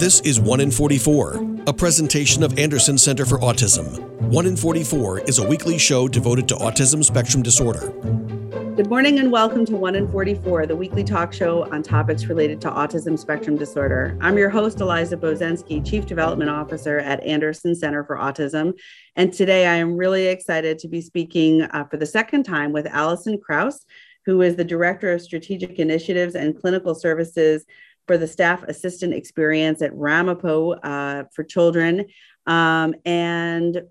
This is 1 in 44, a presentation of Anderson Center for Autism. 1 in 44 is a weekly show devoted to autism spectrum disorder. Good morning and welcome to 1 in 44, the weekly talk show on topics related to autism spectrum disorder. I'm your host, Eliza Bozenski, Chief Development Officer at Anderson Center for Autism. And today I am really excited to be speaking for the second time with Allison Krauss, who is the Director of Strategic Initiatives and Clinical Services for the Staff Assistant Experience at Ramapo for Children. And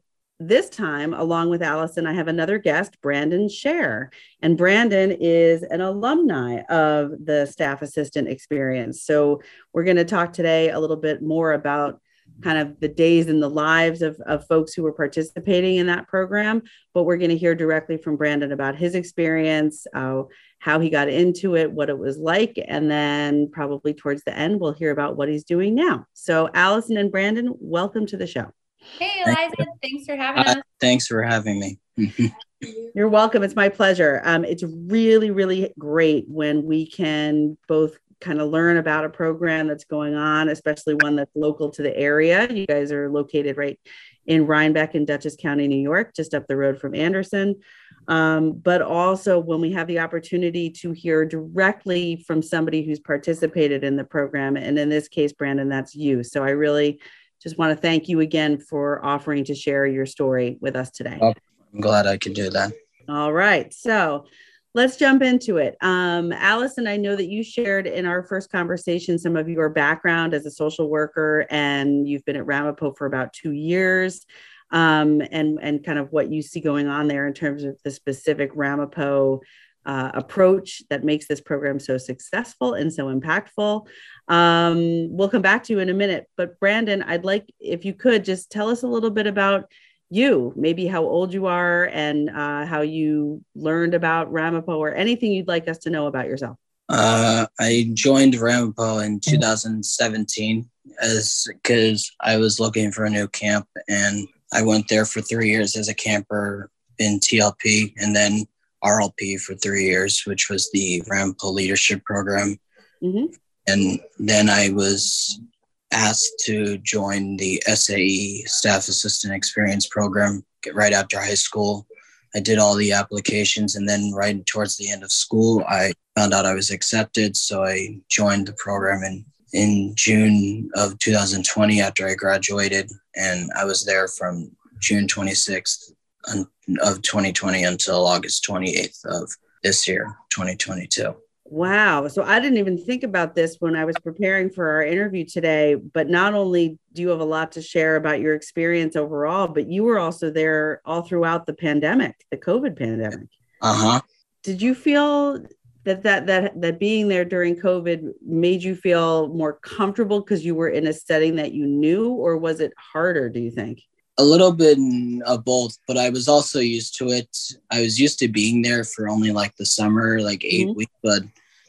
this time, along with Allison, I have another guest, Brandon Scher. And Brandon is an alumni of the Staff Assistant Experience. So we're going to talk today a little bit more about kind of the days and the lives of folks who were participating in that program. But we're going to hear directly from Brandon about his experience, how he got into it, what it was like. And then probably towards the end, we'll hear about what he's doing now. So Allison and Brandon, welcome to the show. Hey, Eliza, thanks for having us. Thanks for having me. You're welcome. It's my pleasure. It's really, really great when we can both kind of learn about a program that's going on, especially one that's local to the area. You guys are located right in Rhinebeck in Dutchess County, New York, just up the road from Anderson. But also when we have the opportunity to hear directly from somebody who's participated in the program. And in this case, Brandon, that's you. So I really just want to thank you again for offering to share your story with us today. Oh, I'm glad I could do that. All right. So let's jump into it. Allison, I know that you shared in our first conversation some of your background as a social worker, and you've been at Ramapo for about 2 years, and kind of what you see going on there in terms of the specific Ramapo approach that makes this program so successful and so impactful. We'll come back to you in a minute, but Brandon, I'd like, if you could just tell us a little bit about you, maybe how old you are and how you learned about Ramapo or anything you'd like us to know about yourself. I joined Ramapo in 2017 because I was looking for a new camp, and I went there for 3 years as a camper in TLP and then RLP for 3 years, which was the Ramapo Leadership Program. Mm-hmm. And then I was asked to join the SAE Staff Assistant Experience Program right after high school. I did all the applications, and then right towards the end of school, I found out I was accepted. So I joined the program in June of 2020 after I graduated, and I was there from June 26th of 2020 until August 28th of this year, 2022. Wow. So I didn't even think about this when I was preparing for our interview today, but not only do you have a lot to share about your experience overall, but you were also there all throughout the pandemic, the COVID pandemic. Uh-huh. Did you feel that being there during COVID made you feel more comfortable because you were in a setting that you knew, or was it harder, do you think? A little bit of both, but I was also used to it. I was used to being there for only like the summer, like 8 weeks, but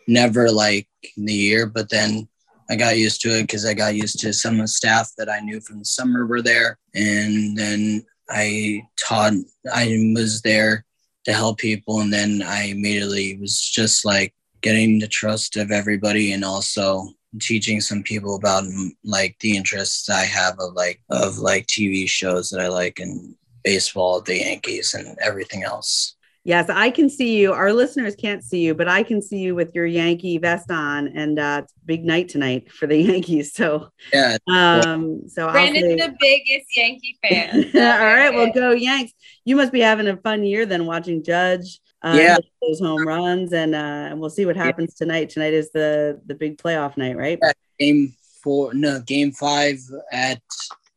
never like the year. But then I got used to it because I got used to some of the staff that I knew from the summer were there. And then I taught, I was there to help people. And then I immediately was just like getting the trust of everybody, and also teaching some people about like the interests I have of TV shows that I like, and baseball, the Yankees, and everything else. Yes, I can see you. Our listeners can't see you, but I can see you with your Yankee vest on, and it's a big night tonight for the Yankees. So yeah, so Brandon's the biggest Yankee fan. All right, well, go Yanks! You must be having a fun year then, watching Judge. Yeah, those home runs, and we'll see what happens tonight. Tonight is the big playoff night, right? Game 5 at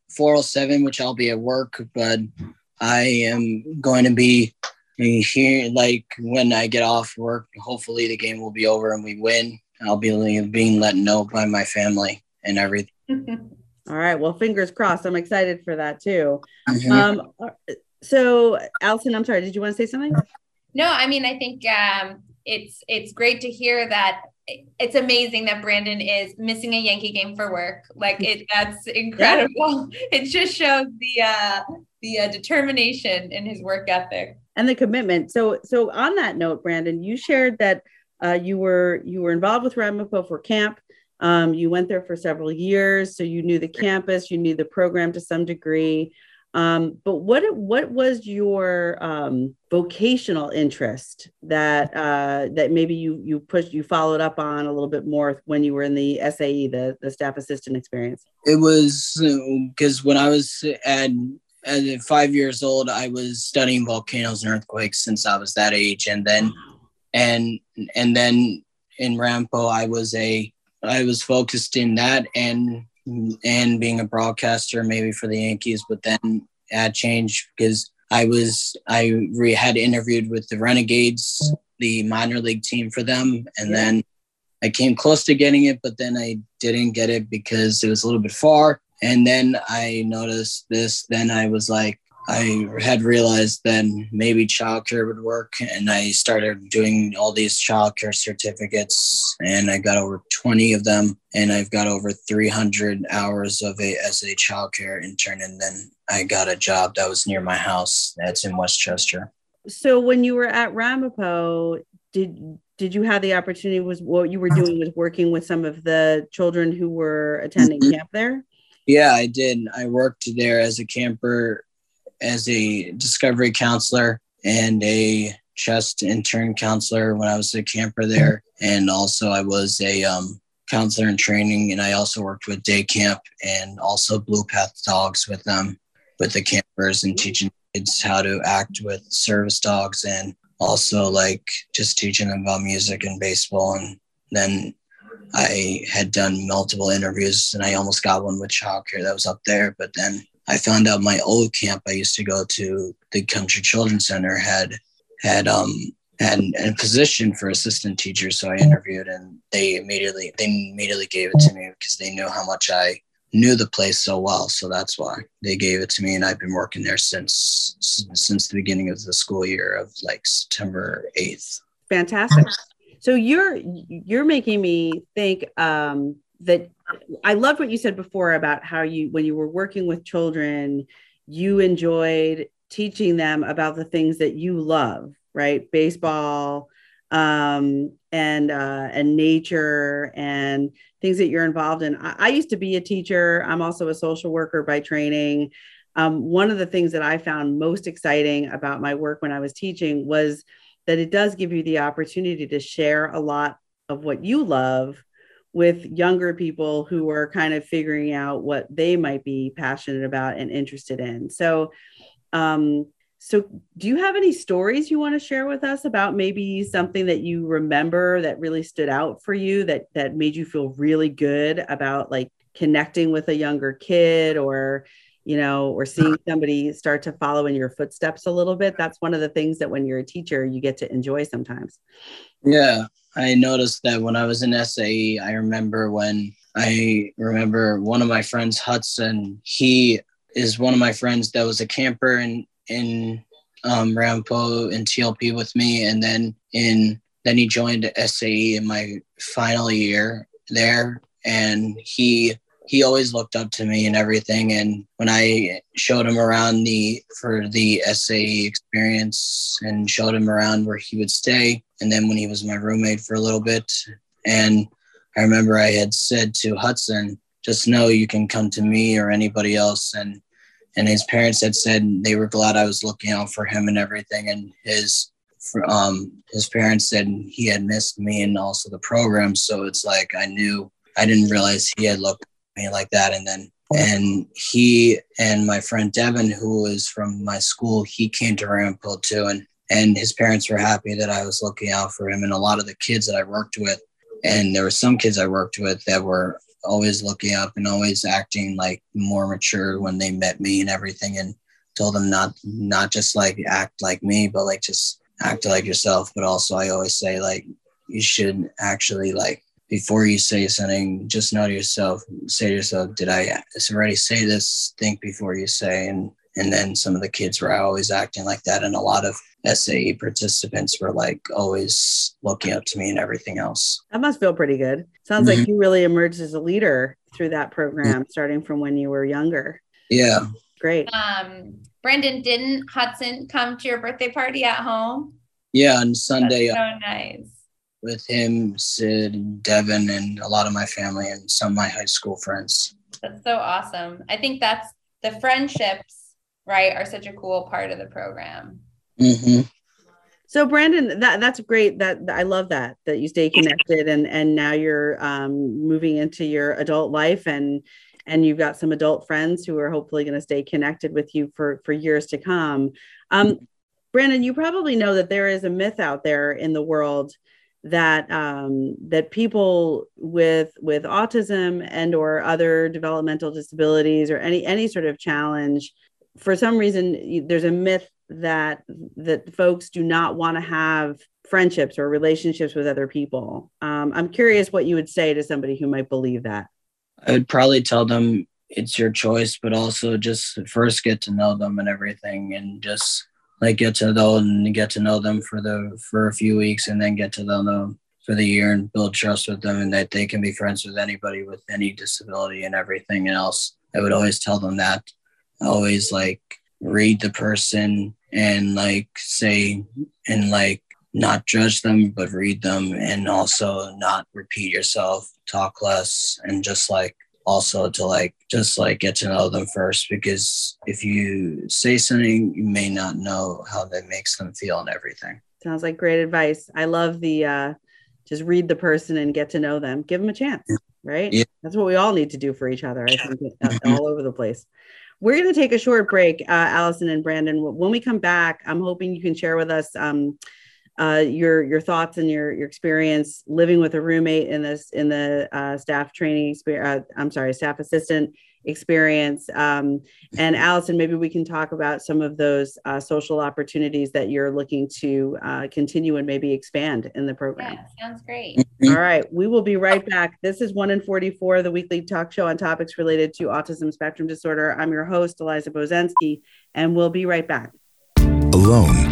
4:07, which I'll be at work, but I am going to be here. Like when I get off work, hopefully the game will be over and we win. I'll be being let know by my family and everything. All right. Well, fingers crossed. I'm excited for that too. Mm-hmm. So Allison, I'm sorry, did you want to say something? No, I mean, I think it's great to hear that. It's amazing that Brandon is missing a Yankee game for work. Like that's incredible. Yeah. It just shows the determination in his work ethic and the commitment. So on that note, Brandon, you shared that you were involved with Ramapo for camp. You went there for several years, so you knew the campus, you knew the program to some degree. But what was your vocational interest that that maybe you followed up on a little bit more when you were in the SAE, the Staff Assistant Experience? It was because when I was at 5 years old, I was studying volcanoes and earthquakes since I was that age, and then in Ramapo, I was focused in that and being a broadcaster maybe for the Yankees, but then that changed because I had interviewed with the Renegades, the minor league team for them, and then I came close to getting it, but then I didn't get it because it was a little bit far. And then I noticed this, then I was like, I had realized then maybe childcare would work, and I started doing all these childcare certificates, and I got over 20 of them, and I've got over 300 hours of it as a childcare intern. And then I got a job that was near my house. That's in Westchester. So when you were at Ramapo, did you have the opportunity, was what you were doing was working with some of the children who were attending camp there? Yeah, I did. I worked there as a camper, as a discovery counselor and a chest intern counselor when I was a camper there. And also I was a counselor in training, and I also worked with day camp and also Blue Path dogs with them, with the campers, and teaching kids how to act with service dogs, and also like just teaching them about music and baseball. And then I had done multiple interviews, and I almost got one with childcare that was up there, but then I found out my old camp I used to go to, the Country Children's Center, had a position for assistant teacher. So I interviewed, and they immediately gave it to me because they knew how much I knew the place so well. So that's why they gave it to me, and I've been working there since the beginning of the school year of like September 8th. Fantastic. So you're making me think that I loved what you said before about how you, when you were working with children, you enjoyed teaching them about the things that you love, right? Baseball, and nature, and things that you're involved in. I used to be a teacher. I'm also a social worker by training. One of the things that I found most exciting about my work when I was teaching was that it does give you the opportunity to share a lot of what you love with younger people who are kind of figuring out what they might be passionate about and interested in. So do you have any stories you want to share with us about maybe something that you remember that really stood out for you, that made you feel really good about like connecting with a younger kid, or, you know, or seeing somebody start to follow in your footsteps a little bit? That's one of the things that when you're a teacher, you get to enjoy sometimes. Yeah. I noticed that when I was in SAE, I remember one of my friends, Hudson. He is one of my friends that was a camper in Ramapo and TLP with me, and then he joined SAE in my final year there, and he always looked up to me and everything. And when I showed him around for the SAE experience and showed him around where he would stay, and then when he was my roommate for a little bit, and I remember I had said to Hudson, just know you can come to me or anybody else. And his parents had said they were glad I was looking out for him and everything. And his parents said he had missed me and also the program. So it's like, I didn't realize he had looked me like that. And he and my friend Devin, who is from my school, he came to Ramapo too, and his parents were happy that I was looking out for him. And a lot of the kids that I worked with, and there were some kids I worked with that were always looking up and always acting like more mature when they met me and everything, and told them not just like act like me, but like just act like yourself. But also I always say like, you should actually like, before you say something, just know to yourself, say to yourself, did I already say this? Think before you say. And then some of the kids were always acting like that. And a lot of SAE participants were like always looking up to me and everything else. That must feel pretty good. Sounds like you really emerged as a leader through that program, starting from when you were younger. Yeah. Great. Brandon, didn't Hudson come to your birthday party at home? Yeah, on Sunday. That's so nice. with him, Sid, Devin, and a lot of my family and some of my high school friends. That's so awesome. I think that's the friendships, right, are such a cool part of the program. Mm-hmm. So Brandon, that's great. I love that you stay connected and now you're moving into your adult life and you've got some adult friends who are hopefully going to stay connected with you for years to come. Brandon, you probably know that there is a myth out there in the world that that people with autism and or other developmental disabilities or any sort of challenge, for some reason, there's a myth that folks do not want to have friendships or relationships with other people. I'm curious what you would say to somebody who might believe that. I would probably tell them it's your choice, but also just first get to know them and everything, and just like get to know them for a few weeks, and then get to know them for the year and build trust with them, and that they can be friends with anybody with any disability and everything else. I would always tell them that. I always read the person and say and not judge them, but read them, and also not repeat yourself, talk less, and just also to get to know them first, because if you say something, you may not know how that makes them feel and everything. Sounds like great advice. I love the just read the person and get to know them, give them a chance, right? Yeah. That's what we all need to do for each other, I think, all over the place. We're going to take a short break, Allison and Brandon. When we come back, I'm hoping you can share with us your thoughts and your experience living with a roommate in the staff assistant experience. And Allison, maybe we can talk about some of those social opportunities that you're looking to continue and maybe expand in the program. Yeah, sounds great. All right. We will be right back. This is 1 in 44, the weekly talk show on topics related to autism spectrum disorder. I'm your host, Eliza Bozenski, and we'll be right back. Alone,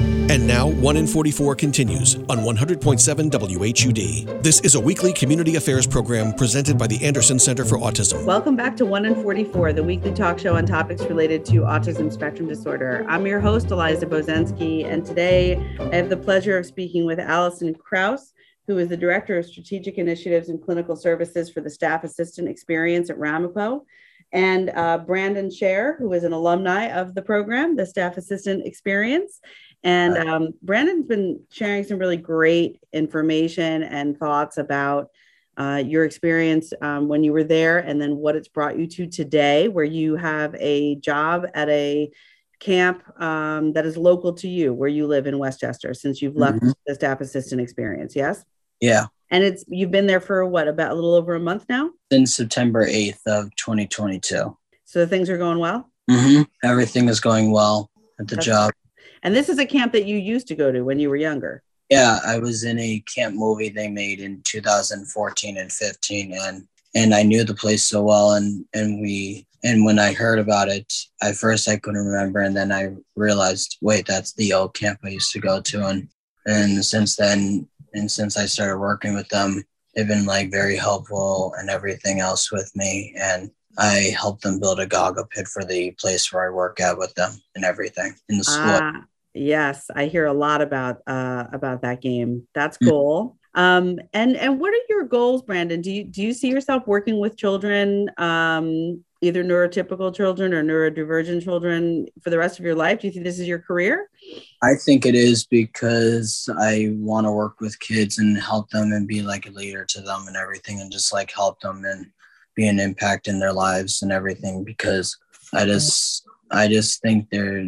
And now, 1 in 44 continues on 100.7 WHUD. This is a weekly community affairs program presented by the Anderson Center for Autism. Welcome back to 1 in 44, the weekly talk show on topics related to autism spectrum disorder. I'm your host, Eliza Bozenski, and today I have the pleasure of speaking with Allison Krauss, who is the Director of Strategic Initiatives and Clinical Services for the Staff Assistant Experience at Ramapo, and Brandon Scher, who is an alumni of the program, the Staff Assistant Experience. And Brandon's been sharing some really great information and thoughts about your experience when you were there, and then what it's brought you to today, where you have a job at a camp that is local to you, where you live in Westchester, since you've left the Staff Assistant Experience. Yes? Yeah. And you've been there for about a little over a month now? Since September 8th of 2022. So things are going well? Mm-hmm. Everything is going well at the job. And this is a camp that you used to go to when you were younger. Yeah, I was in a camp movie they made in 2014 and 15, and I knew the place so well. And when I heard about it, at first I couldn't remember, and then I realized, wait, that's the old camp I used to go to. And since then, and since I started working with them, they've been very helpful and everything else with me. And I helped them build a Gaga pit for the place where I work at with them and everything in the school. Yes, I hear a lot about that game. That's cool. And what are your goals, Brandon? Do you see yourself working with children, either neurotypical children or neurodivergent children, for the rest of your life? Do you think this is your career? I think it is, because I want to work with kids and help them and be a leader to them and everything, and just help them and be an impact in their lives and everything, because I just think there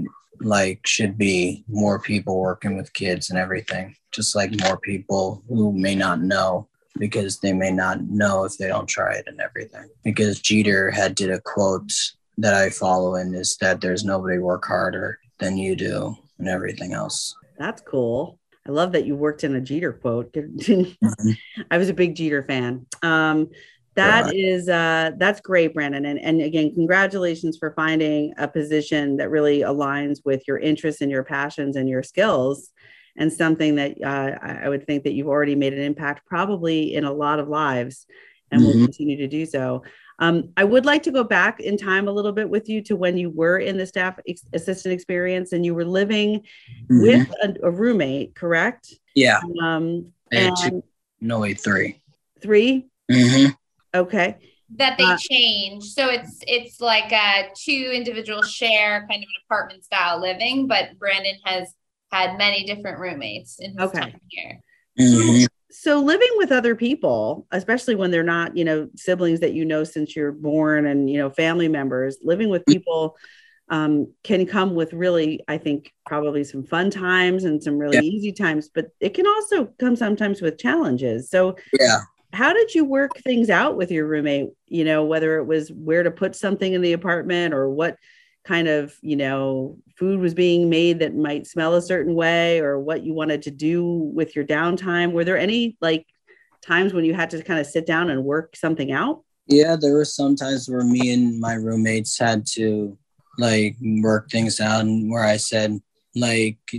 should be more people working with kids and everything, just more people who may not know, because they may not know if they don't try it and everything, because Jeter did a quote that I follow, and is that there's nobody work harder than you do and everything else. That's cool. I love that you worked in a Jeter quote. I was a big Jeter fan. That's great, Brandon. And again, congratulations for finding a position that really aligns with your interests and your passions and your skills, and something that I would think that you've already made an impact probably in a lot of lives and will continue to do so. I would like to go back in time a little bit with you to when you were in the staff assistant experience and you were living with a roommate, correct? Yeah. I had three. Three? Mm-hmm. Okay. That they change. So it's like a two individual share kind of an apartment style living, but Brandon has had many different roommates in his time here. Mm-hmm. So living with other people, especially when they're not, siblings that since you're born and, family members, living with people can come with really, I think, probably some fun times and some really easy times, but it can also come sometimes with challenges. So how did you work things out with your roommate? Whether it was where to put something in the apartment or what kind of, food was being made that might smell a certain way, or what you wanted to do with your downtime. Were there any times when you had to kind of sit down and work something out? Yeah, there were some times where me and my roommates had to work things out, and where I said,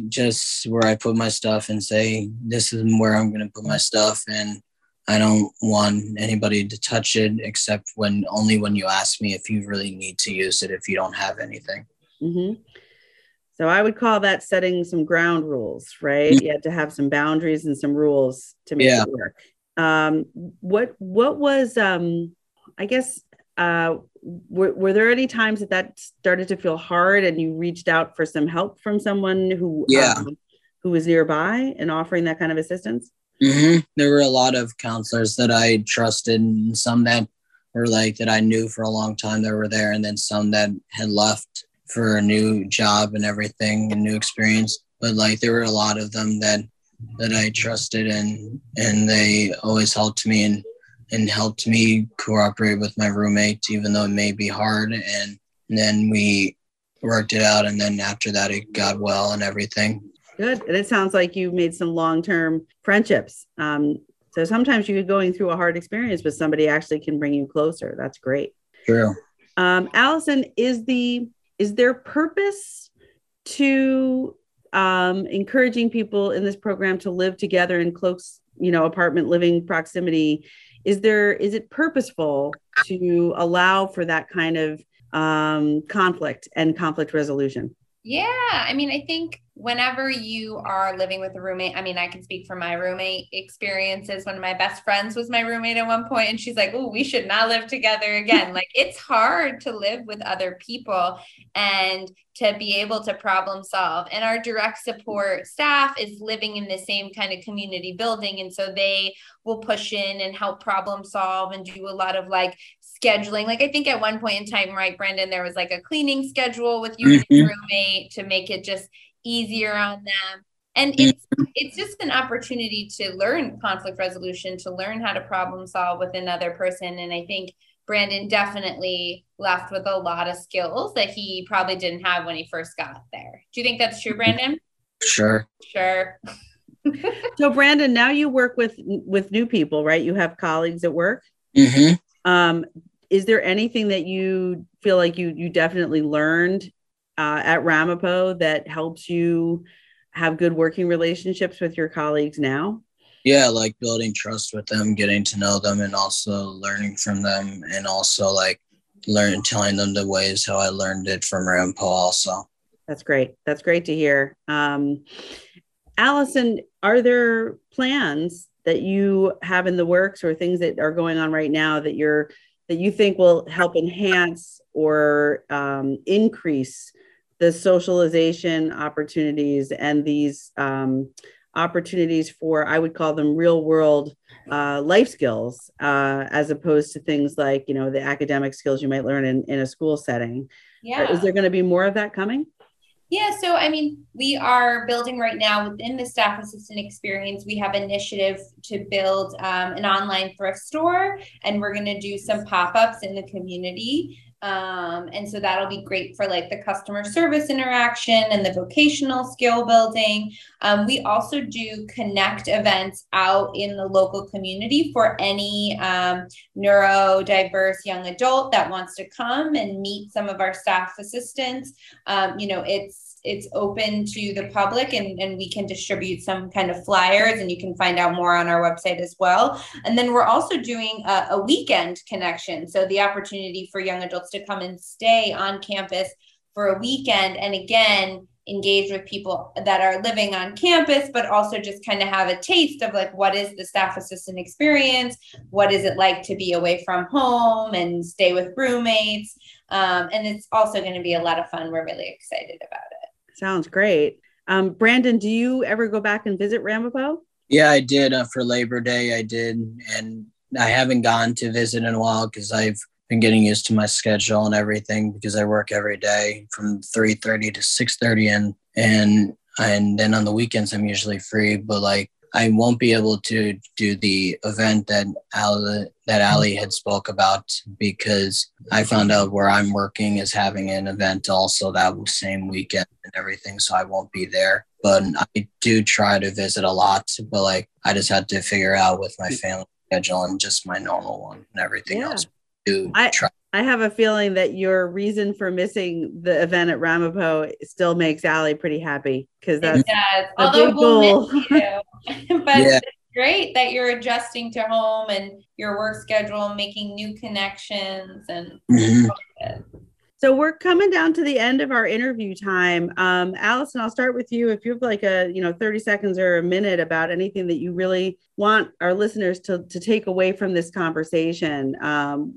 just where I put my stuff and say, this is where I'm going to put my stuff, and I don't want anybody to touch it except only when you ask me if you really need to use it, if you don't have anything. Mm-hmm. So I would call that setting some ground rules, right? Mm-hmm. You had to have some boundaries and some rules to make it work. What was, were there any times that started to feel hard and you reached out for some help from someone who was nearby and offering that kind of assistance? Mm-hmm. There were a lot of counselors that I trusted, and some that were that I knew for a long time that were there, and then some that had left for a new job and everything, a new experience. But there were a lot of them that I trusted, and they always helped me and helped me cooperate with my roommate, even though it may be hard. And then we worked it out, and then after that it got well and everything. Good. And it sounds like you made some long-term friendships. So sometimes you're going through a hard experience, but somebody actually can bring you closer. That's great. True. Allison, is there purpose to encouraging people in this program to live together in close, apartment living proximity? Is it purposeful to allow for that kind of conflict and conflict resolution? Yeah. I think whenever you are living with a roommate, I can speak from my roommate experiences. One of my best friends was my roommate at one point, and she's like, oh, we should not live together again. It's hard to live with other people and to be able to problem solve. And our direct support staff is living in the same kind of community building. And so they will push in and help problem solve and do a lot of scheduling. I think at one point in time, right, Brandon, there was a cleaning schedule with you and your roommate to make it just easier on them. And it's just an opportunity to learn conflict resolution, to learn how to problem solve with another person. And I think Brandon definitely left with a lot of skills that he probably didn't have when he first got there. Do you think that's true, Brandon? Sure. So Brandon, now you work with new people, right? You have colleagues at work. Mm-hmm. Is there anything that you feel you definitely learned at Ramapo that helps you have good working relationships with your colleagues now? Yeah, building trust with them, getting to know them, and also learning from them, and also telling them the ways how I learned it from Ramapo also. That's great. That's great to hear. Allison, are there plans that you have in the works or things that are going on right now that you think will help enhance or increase the socialization opportunities and these opportunities for, I would call them real world life skills, as opposed to things the academic skills you might learn in a school setting? Yeah. Is there going to be more of that coming? Yeah. So, we are building right now within the staff assistant experience, we have initiative to build an online thrift store, and we're going to do some pop-ups in the community. And so that'll be great for like the customer service interaction and the vocational skill building. We also do connect events out in the local community for any neurodiverse young adult that wants to come and meet some of our staff assistants. You know, it's open to the public, and we can distribute some kind of flyers, and you can find out more on our website as well. And then we're also doing a weekend connection. So the opportunity for young adults to come and stay on campus for a weekend, and again, engage with people that are living on campus, but also just kind of have a taste of like, what is the staff assistant experience? What is it like to be away from home and stay with roommates? And it's also going to be a lot of fun. We're really excited about it. Sounds great. Brandon, do you ever go back and visit Ramapo? Yeah, I did for Labor Day. I did. And I haven't gone to visit in a while because I've been getting used to my schedule and everything, because I work every day from 3:30 to 6:30 and then on the weekends I'm usually free, but like I won't be able to do the event that Ali had spoke about, because I found out where I'm working is having an event also that same weekend and everything, so I won't be there. But I do try to visit a lot, but like I just had to figure out with my family schedule and just my normal one and everything else. I have a feeling that your reason for missing the event at Ramapo still makes Allie pretty happy, because that's although we'll miss you. But it's great that you're adjusting to home and your work schedule, making new connections, and so we're coming down to the end of our interview time. Allison, I'll start with you. If you have like a 30 seconds or a minute about anything that you really want our listeners to take away from this conversation,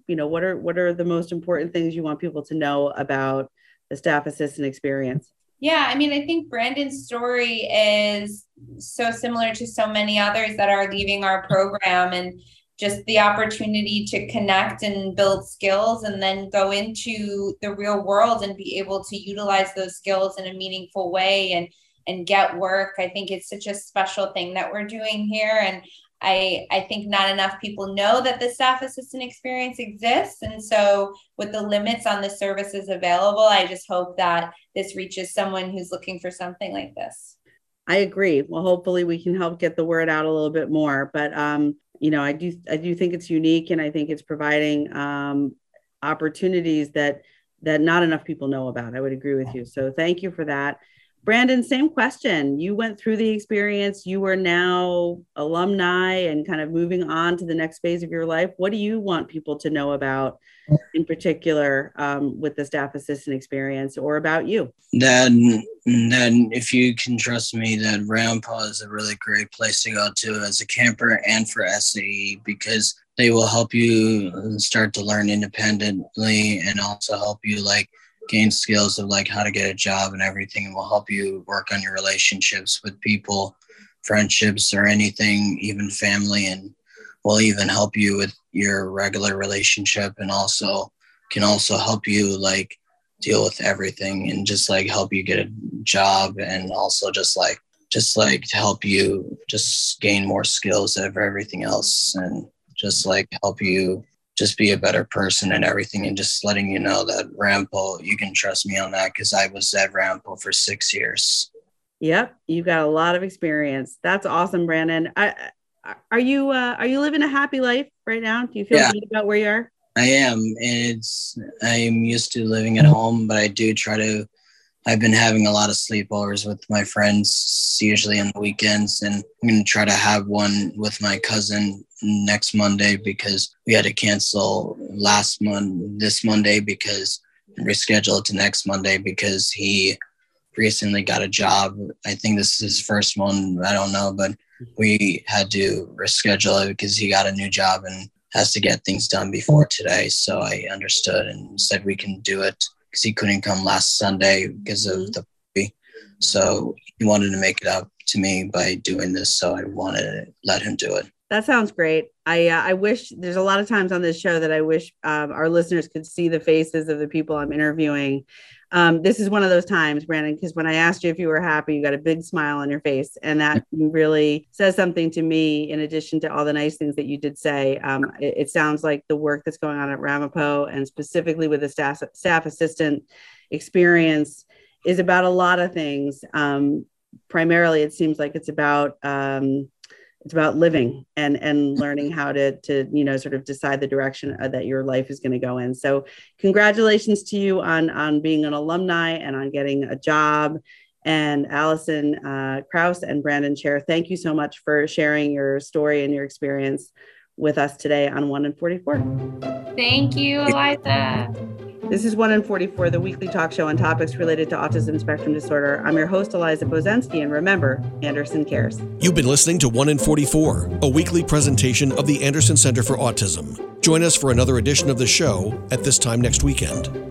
what are the most important things you want people to know about the staff assistant experience? Yeah, I mean, I think Brandon's story is so similar to so many others that are leaving our program, and just the opportunity to connect and build skills and then go into the real world and be able to utilize those skills in a meaningful way and get work. I think it's such a special thing that we're doing here. And I think not enough people know that the staff assistant experience exists. And so with the limits on the services available, I just hope that this reaches someone who's looking for something like this. I agree. Well, hopefully we can help get the word out a little bit more, but I do think it's unique, and I think it's providing opportunities that not enough people know about. I would agree with you. So thank you for that. Brandon, same question. You went through the experience. You are now alumni and kind of moving on to the next phase of your life. What do you want people to know about in particular with the staff assistant experience, or about you? Then if you can trust me, that Ramapo is a really great place to go to as a camper and for SAE, because they will help you start to learn independently and also help you like gain skills of like how to get a job and everything, and will help you work on your relationships with people, friendships, or anything, even family, and will even help you with your regular relationship, and also can also help you like deal with everything and just like help you get a job, and also just like to help you just gain more skills over everything else, and just like help you just be a better person and everything. And just letting you know that Ramapo, you can trust me on that, because I was at Ramapo for 6 years. Yep. You've got a lot of experience. That's awesome, Brandon. Are you living a happy life right now? Do you feel good about where you are? I am. I am used to living at home, but I do try to, I've been having a lot of sleepovers with my friends, usually on the weekends, and I'm going to try to have one with my cousin next Monday, because we had to cancel this Monday, because reschedule it to next Monday, because he recently got a job. I think this is his first one. I don't know, but we had to reschedule it because he got a new job and has to get things done before today. So I understood and said we can do it, because he couldn't come last Sunday because of the party. So he wanted to make it up to me by doing this. So I wanted to let him do it. That sounds great. I wish, there's a lot of times on this show that I wish our listeners could see the faces of the people I'm interviewing. This is one of those times, Brandon, because when I asked you if you were happy, you got a big smile on your face. And that really says something to me, in addition to all the nice things that you did say. It sounds like the work that's going on at Ramapo, and specifically with the staff assistant experience, is about a lot of things. Primarily, it seems like it's about living and learning how to, you know, sort of decide the direction that your life is going to go in. So congratulations to you on being an alumni and on getting a job. And Allison Krauss and Brandon Scher, thank you so much for sharing your story and your experience with us today on 1 in 44. Thank you, Eliza. This is 1 in 44, the weekly talk show on topics related to autism spectrum disorder. I'm your host, Eliza Bozenski, and remember, Anderson cares. You've been listening to 1 in 44, a weekly presentation of the Anderson Center for Autism. Join us for another edition of the show at this time next weekend.